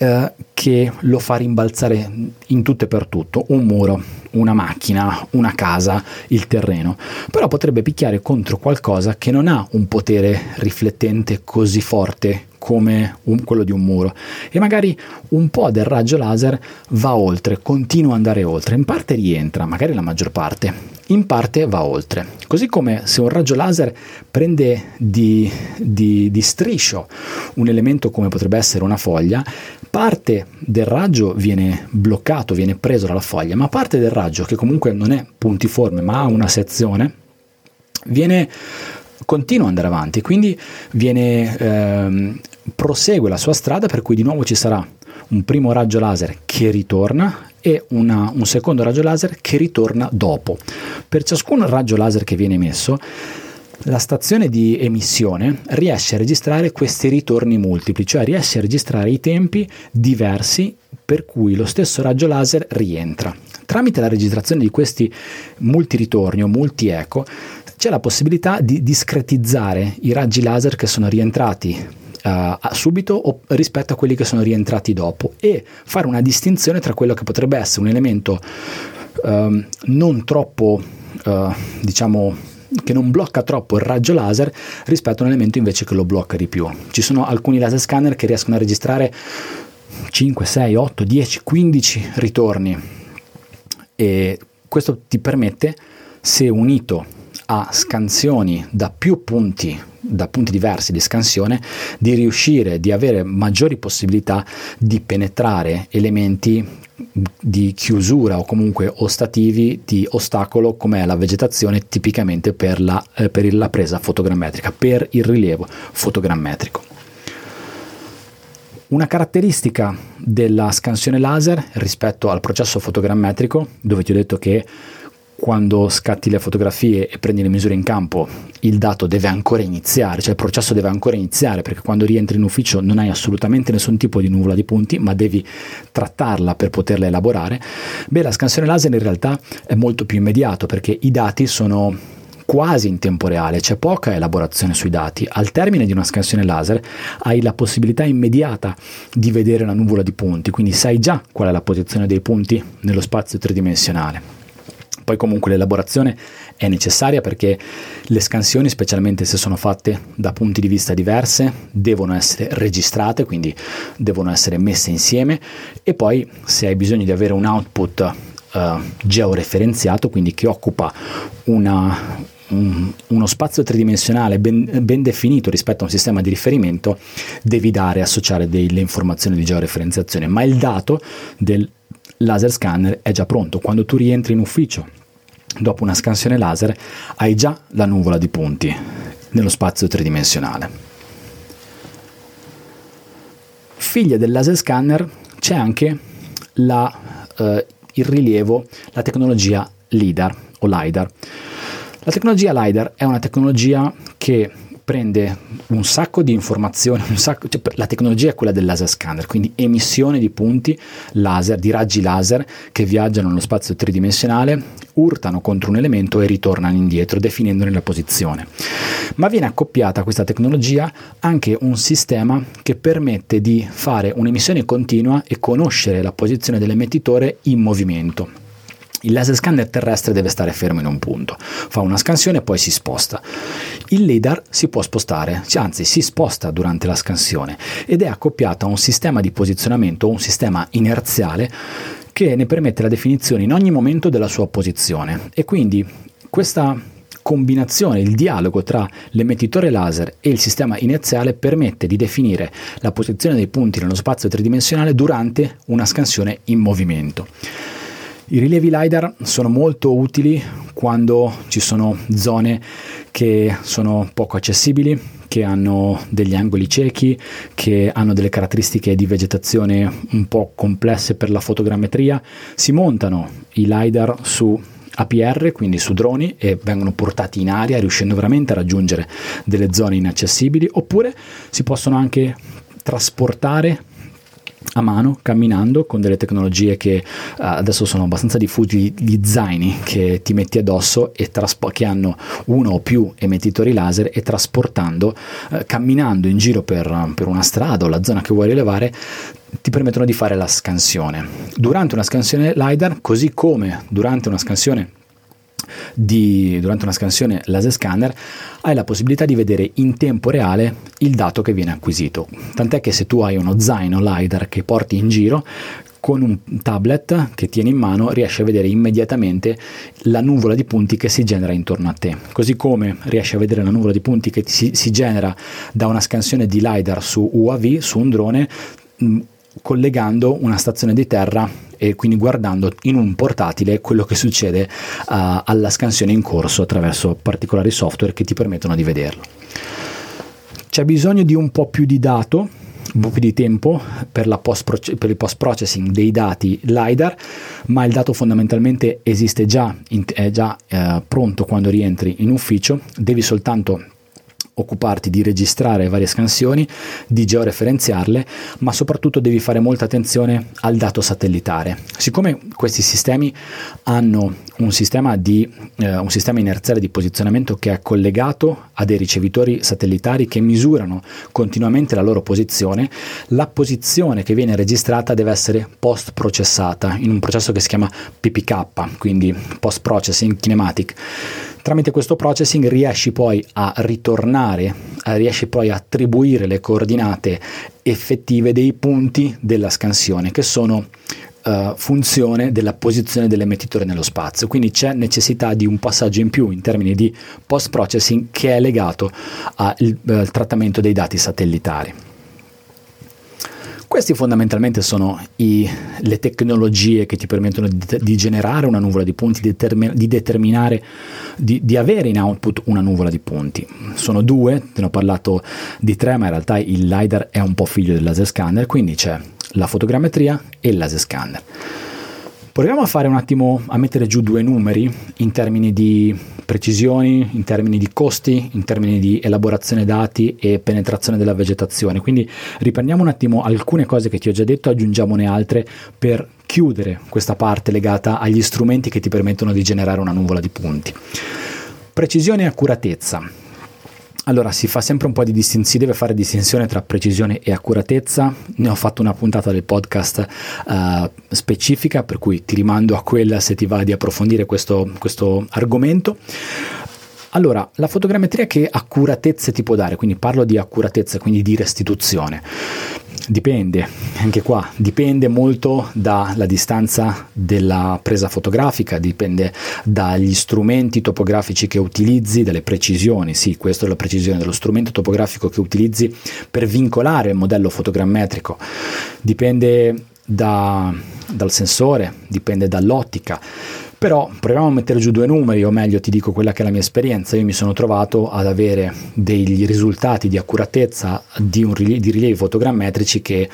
eh, che lo fa rimbalzare in tutto e per tutto, un muro, una macchina, una casa, il terreno, però potrebbe picchiare contro qualcosa che non ha un potere riflettente così forte come un, quello di un muro, e magari un po' del raggio laser va oltre, continua ad andare oltre, in parte rientra, magari la maggior parte, in parte va oltre. Così come se un raggio laser prende di, di, di striscio un elemento come potrebbe essere una foglia, parte del raggio viene bloccato, viene preso dalla foglia, ma parte del raggio, che comunque non è puntiforme ma ha una sezione, viene continua ad andare avanti, quindi viene ehm, prosegue la sua strada, per cui di nuovo ci sarà un primo raggio laser che ritorna e una, un secondo raggio laser che ritorna dopo. Per ciascun raggio laser che viene emesso, la stazione di emissione riesce a registrare questi ritorni multipli, cioè riesce a registrare i tempi diversi per cui lo stesso raggio laser rientra. Tramite la registrazione di questi multiritorni o multi-eco c'è la possibilità di discretizzare i raggi laser che sono rientrati Uh, subito o rispetto a quelli che sono rientrati dopo, e fare una distinzione tra quello che potrebbe essere un elemento uh, non troppo uh, diciamo che non blocca troppo il raggio laser rispetto a un elemento invece che lo blocca di più. Ci sono alcuni laser scanner che riescono a registrare cinque, sei, otto, dieci, quindici ritorni, e questo ti permette, se unito a scansioni da più punti da punti diversi di scansione, di riuscire, di avere maggiori possibilità di penetrare elementi di chiusura o comunque ostativi, di ostacolo, come è la vegetazione, tipicamente per la, eh, per la presa fotogrammetrica, per il rilievo fotogrammetrico. Una caratteristica della scansione laser rispetto al processo fotogrammetrico, dove ti ho detto che quando scatti le fotografie e prendi le misure in campo, il dato deve ancora iniziare, cioè il processo deve ancora iniziare, perché quando rientri in ufficio non hai assolutamente nessun tipo di nuvola di punti, ma devi trattarla per poterla elaborare. Beh, la scansione laser in realtà è molto più immediato, perché i dati sono quasi in tempo reale, c'è poca elaborazione sui dati. Al termine di una scansione laser hai la possibilità immediata di vedere una nuvola di punti, quindi sai già qual è la posizione dei punti nello spazio tridimensionale. Poi comunque l'elaborazione è necessaria, perché le scansioni, specialmente se sono fatte da punti di vista diverse, devono essere registrate, quindi devono essere messe insieme, e poi se hai bisogno di avere un output uh, georeferenziato, quindi che occupa una, un, uno spazio tridimensionale ben, ben definito rispetto a un sistema di riferimento, devi dare, associare delle informazioni di georeferenziazione, ma il dato del laser scanner è già pronto. Quando tu rientri in ufficio dopo una scansione laser hai già la nuvola di punti nello spazio tridimensionale. Figlia del laser scanner c'è anche la, eh, il rilievo, la tecnologia LIDAR o LIDAR. La tecnologia LIDAR è una tecnologia che prende un sacco di informazioni, un sacco, cioè la tecnologia è quella del laser scanner, quindi emissione di punti laser, di raggi laser che viaggiano nello spazio tridimensionale, urtano contro un elemento e ritornano indietro, definendone la posizione. Ma viene accoppiata a questa tecnologia anche un sistema che permette di fare un'emissione continua e conoscere la posizione dell'emettitore in movimento. Il laser scanner terrestre deve stare fermo in un punto, fa una scansione e poi si sposta. Il LIDAR si può spostare, anzi si sposta durante la scansione, ed è accoppiato a un sistema di posizionamento, un sistema inerziale, che ne permette la definizione in ogni momento della sua posizione. E quindi questa combinazione, il dialogo tra l'emettitore laser e il sistema inerziale, permette di definire la posizione dei punti nello spazio tridimensionale durante una scansione in movimento. I rilievi LIDAR sono molto utili quando ci sono zone che sono poco accessibili, che hanno degli angoli ciechi, che hanno delle caratteristiche di vegetazione un po' complesse per la fotogrammetria. Si montano i LIDAR su A P R, quindi su droni, e vengono portati in aria, riuscendo veramente a raggiungere delle zone inaccessibili, oppure si possono anche trasportare a mano, camminando, con delle tecnologie che uh, adesso sono abbastanza diffusi, gli zaini che ti metti addosso e traspo- che hanno uno o più emettitori laser, e trasportando, uh, camminando in giro per, per una strada o la zona che vuoi rilevare, ti permettono di fare la scansione. Durante una scansione LIDAR, così come durante una scansione Di, durante una scansione laser scanner, hai la possibilità di vedere in tempo reale il dato che viene acquisito, tant'è che se tu hai uno zaino LIDAR che porti in giro, con un tablet che tieni in mano riesci a vedere immediatamente la nuvola di punti che si genera intorno a te, così come riesci a vedere la nuvola di punti che si, si genera da una scansione di LIDAR su U A V, su un drone, mh, collegando una stazione di terra e quindi guardando in un portatile quello che succede uh, alla scansione in corso attraverso particolari software che ti permettono di vederlo. C'è bisogno di un po' più di dato, un po' più di tempo per, la post-proce- per il post-processing dei dati LIDAR, ma il dato fondamentalmente esiste già, in- è già eh, pronto quando rientri in ufficio, devi soltanto occuparti di registrare varie scansioni, di georeferenziarle, ma soprattutto devi fare molta attenzione al dato satellitare. Siccome questi sistemi hanno un sistema, di, eh, un sistema inerziale di posizionamento che è collegato a dei ricevitori satellitari che misurano continuamente la loro posizione, la posizione che viene registrata deve essere post processata in un processo che si chiama P P K, quindi post processing kinematic. Tramite questo processing riesci poi a ritornare, riesci poi a attribuire le coordinate effettive dei punti della scansione, che sono uh, funzione della posizione dell'emettitore nello spazio. Quindi c'è necessità di un passaggio in più in termini di post-processing che è legato al uh, trattamento dei dati satellitari. Questi fondamentalmente sono i, le tecnologie che ti permettono di, di generare una nuvola di punti, di, termi, di determinare, di, di avere in output una nuvola di punti. Sono due, te ne ho parlato di tre, ma in realtà il LiDAR è un po' figlio del laser scanner, quindi c'è la fotogrammetria e il laser scanner. Proviamo a fare un attimo, a mettere giù due numeri in termini di precisioni, in termini di costi, in termini di elaborazione dati e penetrazione della vegetazione. Quindi riprendiamo un attimo alcune cose che ti ho già detto, aggiungiamone altre per chiudere questa parte legata agli strumenti che ti permettono di generare una nuvola di punti. Precisione e accuratezza. Allora, si fa sempre un po' di distinzione, si deve fare distinzione tra precisione e accuratezza. Ne ho fatto una puntata del podcast uh, specifica, per cui ti rimando a quella se ti va di approfondire questo, questo argomento. Allora, la fotogrammetria che accuratezze ti può dare? Quindi parlo di accuratezza, quindi di restituzione. Dipende, anche qua, dipende molto dalla distanza della presa fotografica, dipende dagli strumenti topografici che utilizzi, dalle precisioni, sì, questa è la precisione dello strumento topografico che utilizzi per vincolare il modello fotogrammetrico, dipende da, dal sensore, dipende dall'ottica. Però proviamo a mettere giù due numeri, o meglio ti dico quella che è la mia esperienza. Io mi sono trovato ad avere degli risultati di accuratezza di, un rilievo, di rilievi fotogrammetrici che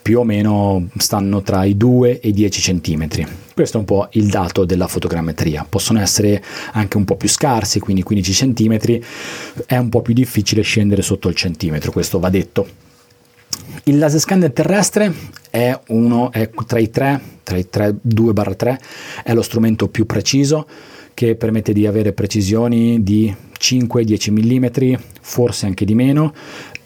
più o meno stanno tra i due e i dieci centimetri. Questo è un po' il dato della fotogrammetria. Possono essere anche un po' più scarsi, quindi quindici centimetri, è un po' più difficile scendere sotto il centimetro, questo va detto. Il laser scanner terrestre è uno è tra i tre, tra i tre, due barra tre, è lo strumento più preciso, che permette di avere precisioni di cinque dieci millimetri, forse anche di meno,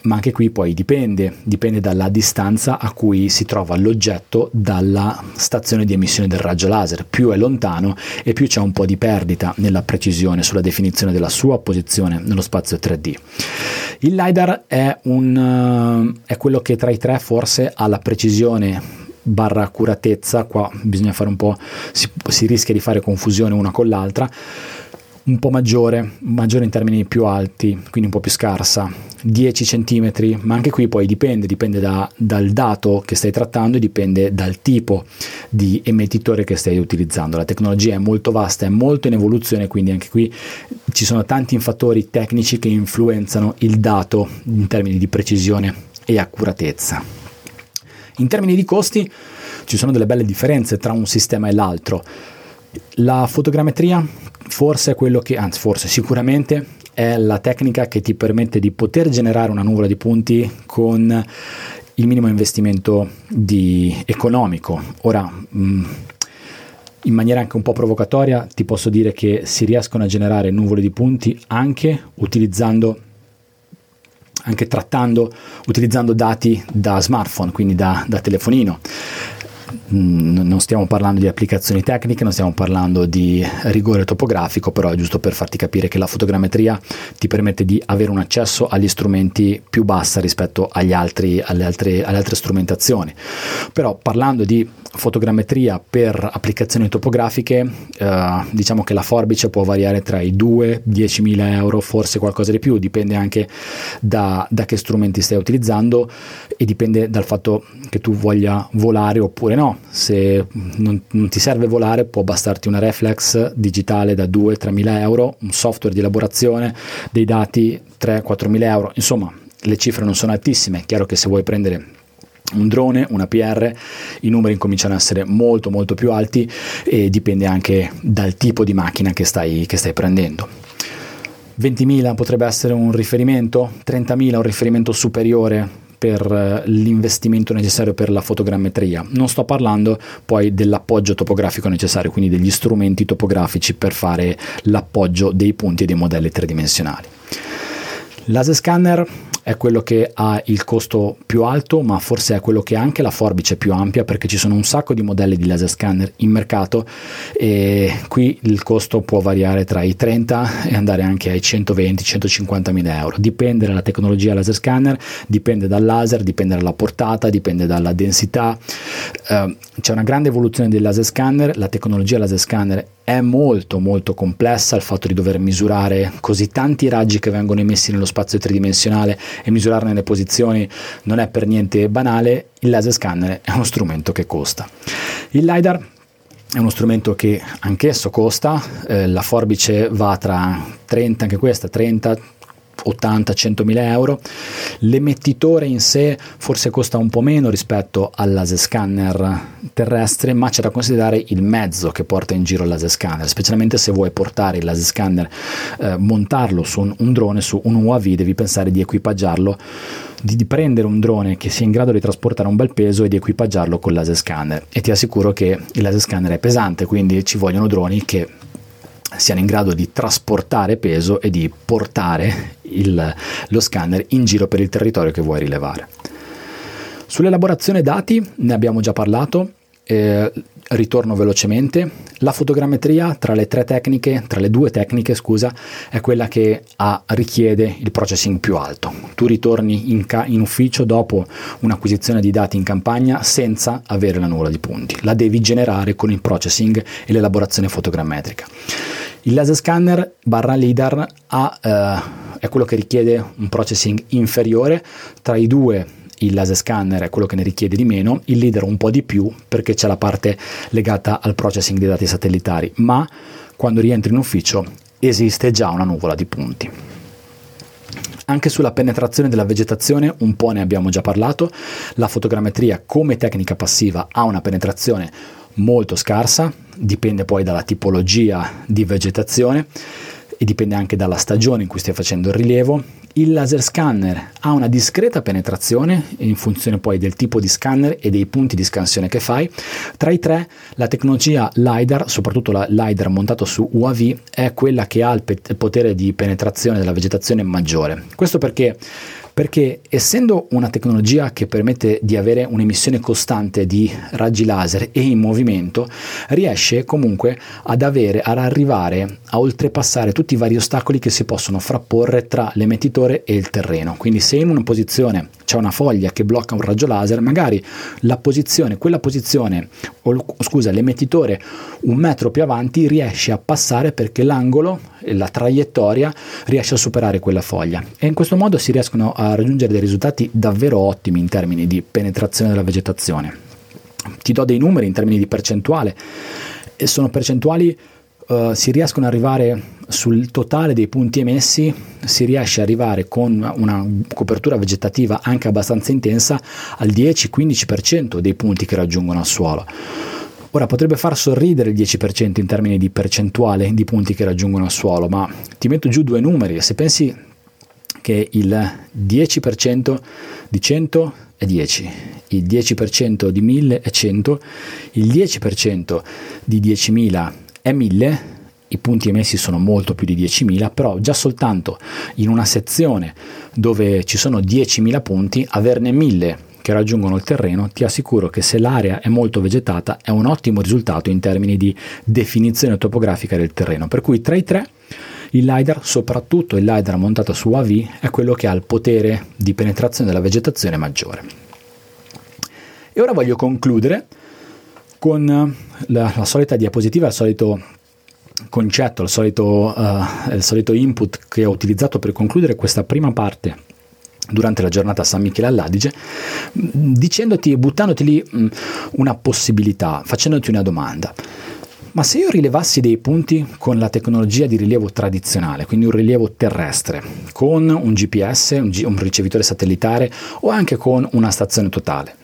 ma anche qui poi dipende, dipende dalla distanza a cui si trova l'oggetto dalla stazione di emissione del raggio laser. Più è lontano e più c'è un po' di perdita nella precisione sulla definizione della sua posizione nello spazio tre D. Il LiDAR è, un, è quello che tra i tre forse ha la precisione barra accuratezza, qua bisogna fare un po', si, si rischia di fare confusione una con l'altra, un po' maggiore, maggiore in termini più alti, quindi un po' più scarsa, dieci centimetri, ma anche qui poi dipende, dipende da, dal dato che stai trattando e dipende dal tipo di emettitore che stai utilizzando. La tecnologia è molto vasta, è molto in evoluzione, quindi anche qui ci sono tanti fattori tecnici che influenzano il dato in termini di precisione e accuratezza. In termini di costi ci sono delle belle differenze tra un sistema e l'altro. La fotogrammetria forse è quello che, anzi forse sicuramente è la tecnica che ti permette di poter generare una nuvola di punti con il minimo investimento di economico. Ora, mh, in maniera anche un po' provocatoria ti posso dire che si riescono a generare nuvole di punti anche utilizzando anche trattando, utilizzando dati da smartphone, quindi da, da telefonino. Non stiamo parlando di applicazioni tecniche, non stiamo parlando di rigore topografico, però è giusto per farti capire che la fotogrammetria ti permette di avere un accesso agli strumenti più bassa rispetto agli altri, alle, altre, alle altre strumentazioni. Però parlando di fotogrammetria per applicazioni topografiche, eh, diciamo che la forbice può variare tra i due e diecimila euro, forse qualcosa di più, dipende anche da, da che strumenti stai utilizzando e dipende dal fatto che tu voglia volare oppure no. No, se non, non ti serve volare può bastarti una reflex digitale da due a tre mila euro, un software di elaborazione dei dati tre a quattro mila euro, insomma le cifre non sono altissime. È chiaro che se vuoi prendere un drone, una P R, i numeri incominciano a essere molto molto più alti e dipende anche dal tipo di macchina che stai, che stai prendendo. ventimila potrebbe essere un riferimento, trentamila un riferimento superiore per l'investimento necessario per la fotogrammetria. Non sto parlando poi dell'appoggio topografico necessario, quindi degli strumenti topografici per fare l'appoggio dei punti e dei modelli tridimensionali. Laser scanner è quello che ha il costo più alto, ma forse è quello che ha anche la forbice più ampia, perché ci sono un sacco di modelli di laser scanner in mercato e qui il costo può variare tra i trenta e andare anche ai centoventi centocinquanta mila euro. Dipende dalla tecnologia laser scanner, dipende dal laser, dipende dalla portata, dipende dalla densità. Eh, c'è una grande evoluzione del laser scanner, la tecnologia laser scanner è molto molto complessa, il fatto di dover misurare così tanti raggi che vengono emessi nello spazio tridimensionale e misurarne le posizioni non è per niente banale. Il laser scanner è uno strumento che costa. Il LiDAR è uno strumento che anch'esso costa, eh, la forbice va tra trenta, anche questa, trenta, ottanta, centomila euro. L'emettitore in sé forse costa un po' meno rispetto al laser scanner terrestre, ma c'è da considerare il mezzo che porta in giro il laser scanner, specialmente se vuoi portare il laser scanner, eh, montarlo su un, un drone, su un U A V, devi pensare di equipaggiarlo, di, di prendere un drone che sia in grado di trasportare un bel peso e di equipaggiarlo col laser scanner, e ti assicuro che il laser scanner è pesante, quindi ci vogliono droni che siano in grado di trasportare peso e di portare il, lo scanner in giro per il territorio che vuoi rilevare. Sull'elaborazione dati ne abbiamo già parlato, eh, ritorno velocemente. La fotogrammetria tra le tre tecniche, tra le due tecniche scusa, è quella che ha, richiede il processing più alto. Tu ritorni in, ca- in ufficio dopo un'acquisizione di dati in campagna senza avere la nuvola di punti, la devi generare con il processing e l'elaborazione fotogrammetrica. Il laser scanner barra LiDAR ha, eh, è quello che richiede un processing inferiore. Tra i due il laser scanner è quello che ne richiede di meno, il LiDAR un po' di più perché c'è la parte legata al processing dei dati satellitari, ma quando rientri in ufficio esiste già una nuvola di punti. Anche sulla penetrazione della vegetazione un po' ne abbiamo già parlato. La fotogrammetria come tecnica passiva ha una penetrazione molto scarsa, dipende poi dalla tipologia di vegetazione e dipende anche dalla stagione in cui stai facendo il rilievo. Il laser scanner ha una discreta penetrazione in funzione poi del tipo di scanner e dei punti di scansione che fai. Tra i tre la tecnologia LiDAR, soprattutto la LiDAR montato su U A V, è quella che ha il, pe- il potere di penetrazione della vegetazione maggiore. Questo perché? Perché essendo una tecnologia che permette di avere un'emissione costante di raggi laser e in movimento, riesce comunque ad avere, ad arrivare a oltrepassare tutti i vari ostacoli che si possono frapporre tra l'emettitore e il terreno. Quindi se in una posizione c'è una foglia che blocca un raggio laser, magari la posizione, quella posizione, o, scusa, l'emettitore un metro più avanti riesce a passare perché l'angolo e la traiettoria riesce a superare quella foglia, e in questo modo si riescono a a raggiungere dei risultati davvero ottimi in termini di penetrazione della vegetazione. Ti do dei numeri in termini di percentuale, e sono percentuali, eh, si riescono ad arrivare sul totale dei punti emessi, si riesce ad arrivare con una copertura vegetativa anche abbastanza intensa al dieci-quindici per cento dei punti che raggiungono il suolo. Ora potrebbe far sorridere il dieci per cento in termini di percentuale di punti che raggiungono il suolo, ma ti metto giù due numeri, se pensi che il dieci per cento di cento è dieci, il dieci per cento di mille è cento, il dieci per cento di diecimila è mille, i punti emessi sono molto più di diecimila, però già soltanto in una sezione dove ci sono diecimila punti, averne mille che raggiungono il terreno, ti assicuro che se l'area è molto vegetata è un ottimo risultato in termini di definizione topografica del terreno, per cui tra i tre il LiDAR, soprattutto il LiDAR montato su U A V, è quello che ha il potere di penetrazione della vegetazione maggiore. E ora voglio concludere con la, la solita diapositiva, il solito concetto, il solito, uh, il solito input che ho utilizzato per concludere questa prima parte durante la giornata a San Michele all'Adige, dicendoti e buttandoti lì mh, una possibilità, facendoti una domanda. Ma se io rilevassi dei punti con la tecnologia di rilievo tradizionale, quindi un rilievo terrestre, con un G P S, un, G- un ricevitore satellitare o anche con una stazione totale,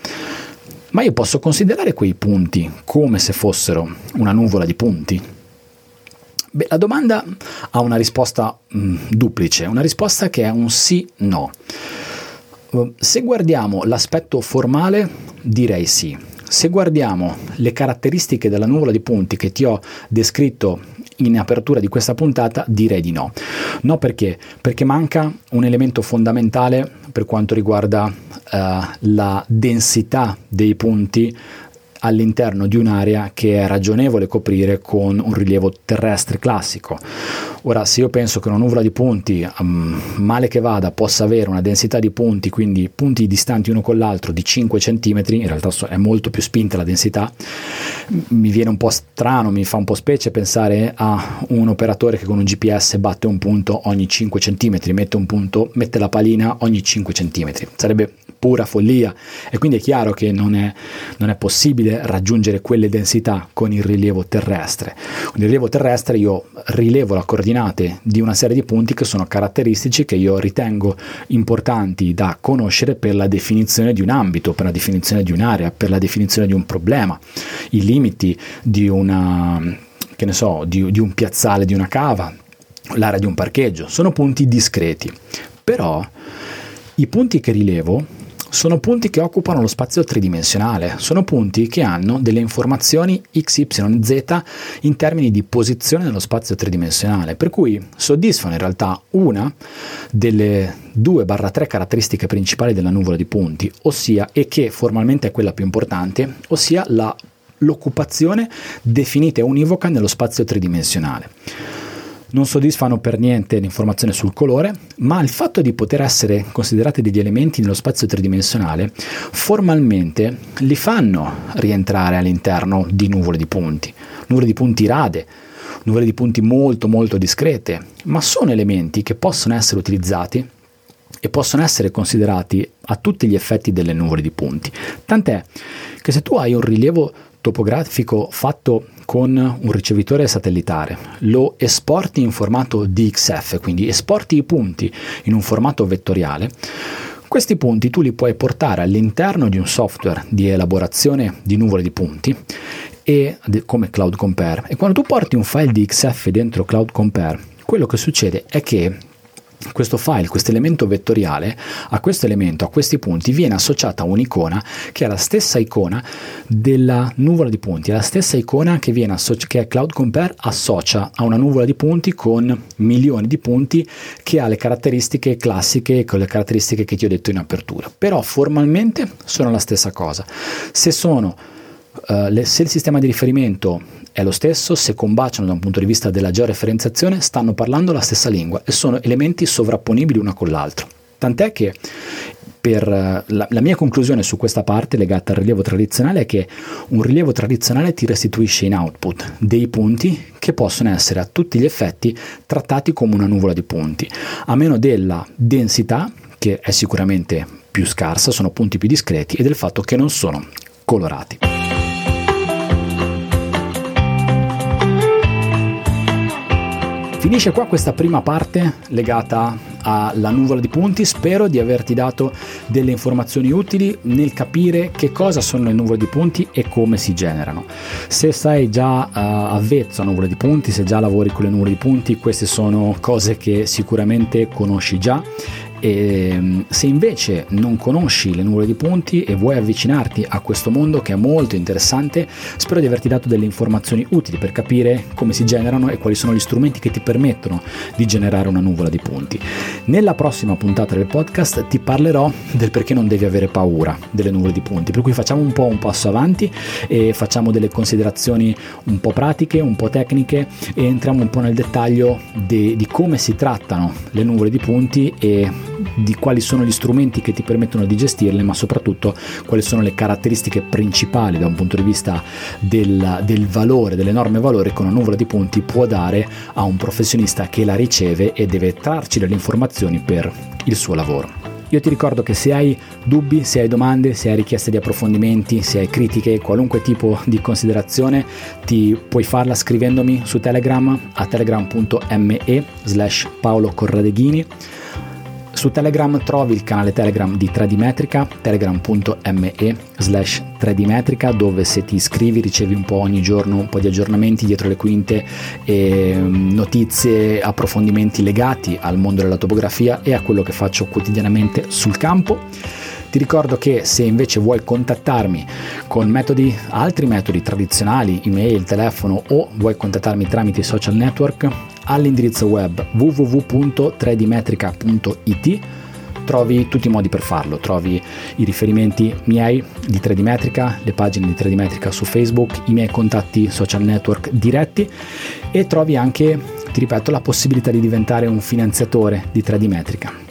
ma io posso considerare quei punti come se fossero una nuvola di punti? Beh, la domanda ha una risposta mh, duplice, una risposta che è un sì-no. Se guardiamo l'aspetto formale, direi sì. Se guardiamo le caratteristiche della nuvola di punti che ti ho descritto in apertura di questa puntata, direi di no. No perché? Perché manca un elemento fondamentale per quanto riguarda eh, la densità dei punti all'interno di un'area che è ragionevole coprire con un rilievo terrestre classico. Ora, se io penso che una nuvola di punti, um, male che vada, possa avere una densità di punti, quindi punti distanti uno con l'altro, di cinque centimetri, in realtà è molto più spinta la densità, mi viene un po' strano, mi fa un po' specie pensare a un operatore che con un G P S batte un punto ogni cinque centimetri, mette un punto, mette la palina ogni cinque centimetri, sarebbe pura follia, e quindi è chiaro che non è, non è possibile raggiungere quelle densità con il rilievo terrestre. Con il rilievo terrestre io rilevo la coordinate di una serie di punti che sono caratteristici, che io ritengo importanti da conoscere per la definizione di un ambito, per la definizione di un'area, per la definizione di un problema, i limiti di una, che ne so, di, di un piazzale, di una cava, l'area di un parcheggio. Sono punti discreti, però i punti che rilevo sono punti che occupano lo spazio tridimensionale, sono punti che hanno delle informazioni x, y, z in termini di posizione nello spazio tridimensionale, per cui soddisfano in realtà una delle due barra tre caratteristiche principali della nuvola di punti, ossia, e che formalmente è quella più importante, ossia la, l'occupazione definita e univoca nello spazio tridimensionale. Non soddisfano per niente l'informazione sul colore, ma il fatto di poter essere considerati degli elementi nello spazio tridimensionale formalmente li fanno rientrare all'interno di nuvole di punti, nuvole di punti rade, nuvole di punti molto molto discrete, ma sono elementi che possono essere utilizzati e possono essere considerati a tutti gli effetti delle nuvole di punti, tant'è che se tu hai un rilievo topografico fatto con un ricevitore satellitare, lo esporti in formato D X F, quindi esporti i punti in un formato vettoriale, questi punti tu li puoi portare all'interno di un software di elaborazione di nuvole di punti e, come Cloud Compare, e quando tu porti un file D X F dentro Cloud Compare, quello che succede è che questo file, questo elemento vettoriale, a questo elemento, a questi punti, viene associata un'icona che è la stessa icona della nuvola di punti, è la stessa icona che, viene associ- che Cloud Compare associa a una nuvola di punti con milioni di punti, che ha le caratteristiche classiche, con le caratteristiche che ti ho detto in apertura. Però formalmente sono la stessa cosa. Se sono Uh, le, se il sistema di riferimento è lo stesso, se combaciano da un punto di vista della georeferenziazione, stanno parlando la stessa lingua e sono elementi sovrapponibili uno con l'altro. Tant'è che per uh, la, la mia conclusione su questa parte legata al rilievo tradizionale è che un rilievo tradizionale ti restituisce in output dei punti che possono essere a tutti gli effetti trattati come una nuvola di punti, a meno della densità, che è sicuramente più scarsa, sono punti più discreti, e del fatto che non sono colorati. Finisce qua questa prima parte legata alla nuvola di punti. Spero di averti dato delle informazioni utili nel capire che cosa sono le nuvole di punti e come si generano. Se sei già uh, avvezzo a nuvole di punti, se già lavori con le nuvole di punti, queste sono cose che sicuramente conosci già. E se invece non conosci le nuvole di punti e vuoi avvicinarti a questo mondo che è molto interessante, spero di averti dato delle informazioni utili per capire come si generano e quali sono gli strumenti che ti permettono di generare una nuvola di punti. Nella prossima puntata del podcast ti parlerò del perché non devi avere paura delle nuvole di punti, per cui facciamo un po' un passo avanti e facciamo delle considerazioni un po' pratiche, un po' tecniche, e entriamo un po' nel dettaglio de- di come si trattano le nuvole di punti e di quali sono gli strumenti che ti permettono di gestirle, ma soprattutto quali sono le caratteristiche principali da un punto di vista del, del valore, dell'enorme valore che una nuvola di punti può dare a un professionista che la riceve e deve trarci delle informazioni per il suo lavoro. Io ti ricordo che se hai dubbi, se hai domande, se hai richieste di approfondimenti, se hai critiche, qualunque tipo di considerazione, ti puoi farla scrivendomi su Telegram a telegram punto me slash Paolo Corradeghini. Su Telegram trovi il canale Telegram di tre D Metrica, telegram punto me slash tre D Metrica, dove se ti iscrivi ricevi un po' ogni giorno un po' di aggiornamenti dietro le quinte, e notizie, approfondimenti legati al mondo della topografia e a quello che faccio quotidianamente sul campo. Ti ricordo che se invece vuoi contattarmi con metodi, altri metodi tradizionali, email, telefono, o vuoi contattarmi tramite i social network, all'indirizzo web w w w punto tre d metrica punto i t trovi tutti i modi per farlo, trovi i riferimenti miei di tre D Metrica, le pagine di tre D Metrica su Facebook, i miei contatti social network diretti, e trovi anche, ti ripeto, la possibilità di diventare un finanziatore di tre D Metrica.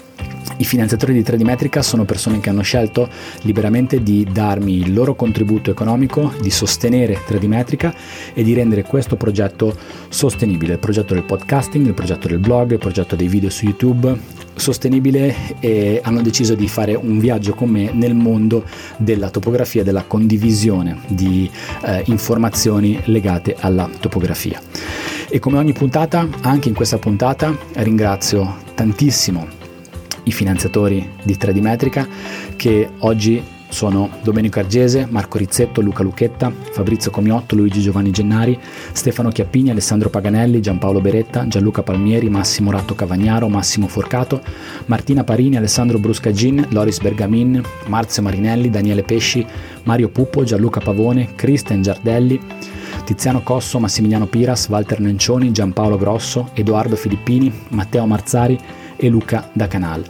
I finanziatori di tre D Metrica sono persone che hanno scelto liberamente di darmi il loro contributo economico, di sostenere tre D Metrica e di rendere questo progetto sostenibile, il progetto del podcasting, il progetto del blog, il progetto dei video su YouTube, sostenibile, e hanno deciso di fare un viaggio con me nel mondo della topografia, della condivisione di eh, informazioni legate alla topografia. E come ogni puntata, anche in questa puntata ringrazio tantissimo i finanziatori di tre D Metrica, che oggi sono Domenico Argese, Marco Rizzetto, Luca Lucchetta, Fabrizio Comiotto, Luigi Giovanni Gennari, Stefano Chiappini, Alessandro Paganelli, Gianpaolo Beretta, Gianluca Palmieri, Massimo Ratto Cavagnaro, Massimo Forcato, Martina Parini, Alessandro Bruscagin, Loris Bergamin, Marzio Marinelli, Daniele Pesci, Mario Puppo, Gianluca Pavone, Cristian Giardelli, Tiziano Cosso, Massimiliano Piras, Walter Nencioni, Gianpaolo Grosso, Edoardo Filippini, Matteo Marzari e Luca da Canal.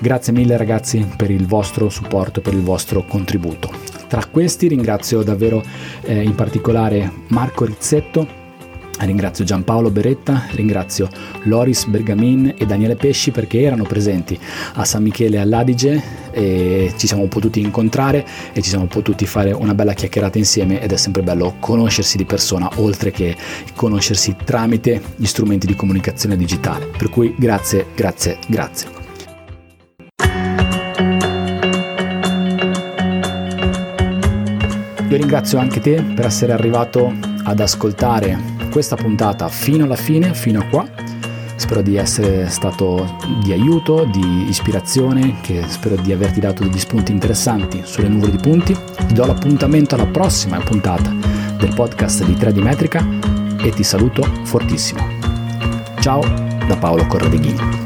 Grazie mille ragazzi per il vostro supporto, per il vostro contributo. Tra questi ringrazio davvero eh, in particolare Marco Rizzetto, ringrazio Gianpaolo Beretta, ringrazio Loris Bergamin e Daniele Pesci, perché erano presenti a San Michele all'Adige e ci siamo potuti incontrare e ci siamo potuti fare una bella chiacchierata insieme, ed è sempre bello conoscersi di persona, oltre che conoscersi tramite gli strumenti di comunicazione digitale. Per cui grazie, grazie, grazie. Io ringrazio anche te per essere arrivato ad ascoltare questa puntata fino alla fine, fino a qua. Spero di essere stato di aiuto, di ispirazione, che spero di averti dato degli spunti interessanti sulle nuvole di punti. Ti do l'appuntamento alla prossima puntata del podcast di tre D Metrica e ti saluto fortissimo. Ciao da Paolo Corradeghini.